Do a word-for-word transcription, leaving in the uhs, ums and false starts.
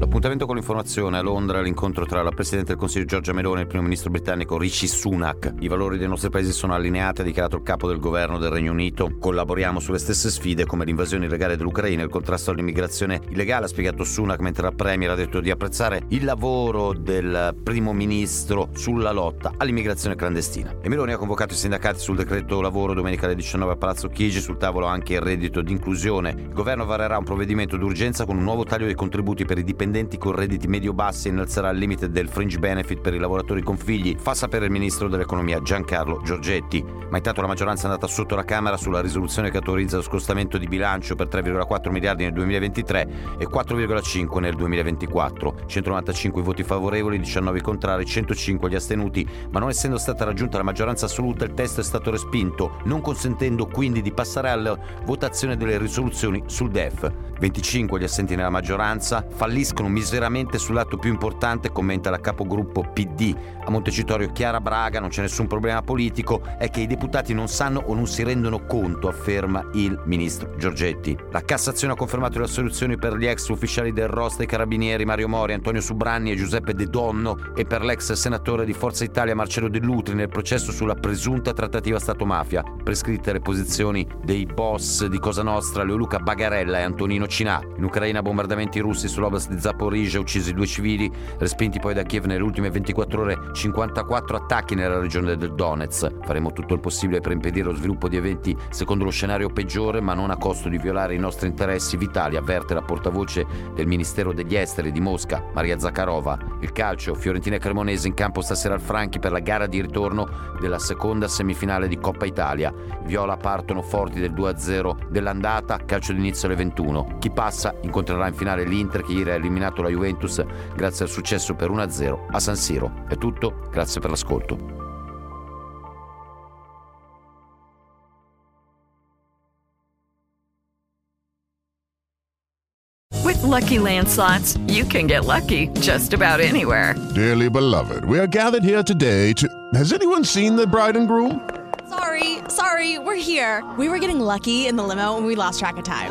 L'appuntamento con l'informazione a Londra, l'incontro tra la Presidente del Consiglio Giorgia Meloni e il Primo Ministro britannico Rishi Sunak. I valori dei nostri paesi sono allineati, ha dichiarato il capo del governo del Regno Unito. Collaboriamo sulle stesse sfide come l'invasione illegale dell'Ucraina e il contrasto all'immigrazione illegale, ha spiegato Sunak, mentre la Premier ha detto di apprezzare il lavoro del Primo Ministro sulla lotta all'immigrazione clandestina. E Meloni ha convocato i sindacati sul decreto lavoro domenica alle diciannove a Palazzo Chigi, sul tavolo anche il reddito di inclusione. Il governo varerà un provvedimento d'urgenza con un nuovo taglio dei contributi per i dipendenti con redditi medio-bassi e innalzerà il limite del fringe benefit per i lavoratori con figli, fa sapere il ministro dell'economia Giancarlo Giorgetti. Ma intanto la maggioranza è andata sotto la Camera sulla risoluzione che autorizza lo scostamento di bilancio per tre virgola quattro miliardi nel duemilaventitré e quattro virgola cinque nel duemilaventiquattro. centonovantacinque voti favorevoli, diciannove contrari, centocinque gli astenuti, ma non essendo stata raggiunta la maggioranza assoluta il testo è stato respinto, non consentendo quindi di passare alla votazione delle risoluzioni sul D E F. venticinque gli assenti nella maggioranza, falliscono miseramente sull'atto più importante, commenta la capogruppo P D. A Montecitorio Chiara Braga: non c'è nessun problema politico, è che i deputati non sanno o non si rendono conto, afferma il ministro Giorgetti. La Cassazione ha confermato le assoluzioni per gli ex ufficiali del R O S dei Carabinieri Mario Mori, Antonio Subranni e Giuseppe De Donno e per l'ex senatore di Forza Italia Marcello Dell'Utri nel processo sulla presunta trattativa Stato-mafia. Prescritte le posizioni dei boss di Cosa Nostra Leo Luca Bagarella e Antonino Cinà. In Ucraina bombardamenti russi sull'oblast di Zaporizia, uccisi due civili, respinti poi da Kiev nelle ultime ventiquattro ore cinquantaquattro attacchi nella regione del Donetsk. Faremo tutto il possibile per impedire lo sviluppo di eventi secondo lo scenario peggiore, ma non a costo di violare i nostri interessi vitali, avverte la portavoce del Ministero degli Esteri di Mosca, Maria Zakharova. Il calcio, Fiorentina e Cremonese in campo stasera al Franchi per la gara di ritorno della seconda semifinale di Coppa Italia. Viola partono forti del due a zero dell'andata, calcio d'inizio alle ventuno. Chi passa incontrerà in finale l'Inter, che ieri ha eliminato la Juventus grazie al successo per uno a zero a San Siro. È tutto, grazie per l'ascolto. With Lucky Land Slots, you can get lucky just about anywhere. Dearly beloved, we are gathered here today to... Has anyone seen the bride and groom? Sorry, sorry, we're here. We were getting lucky in the limo and we lost track of time.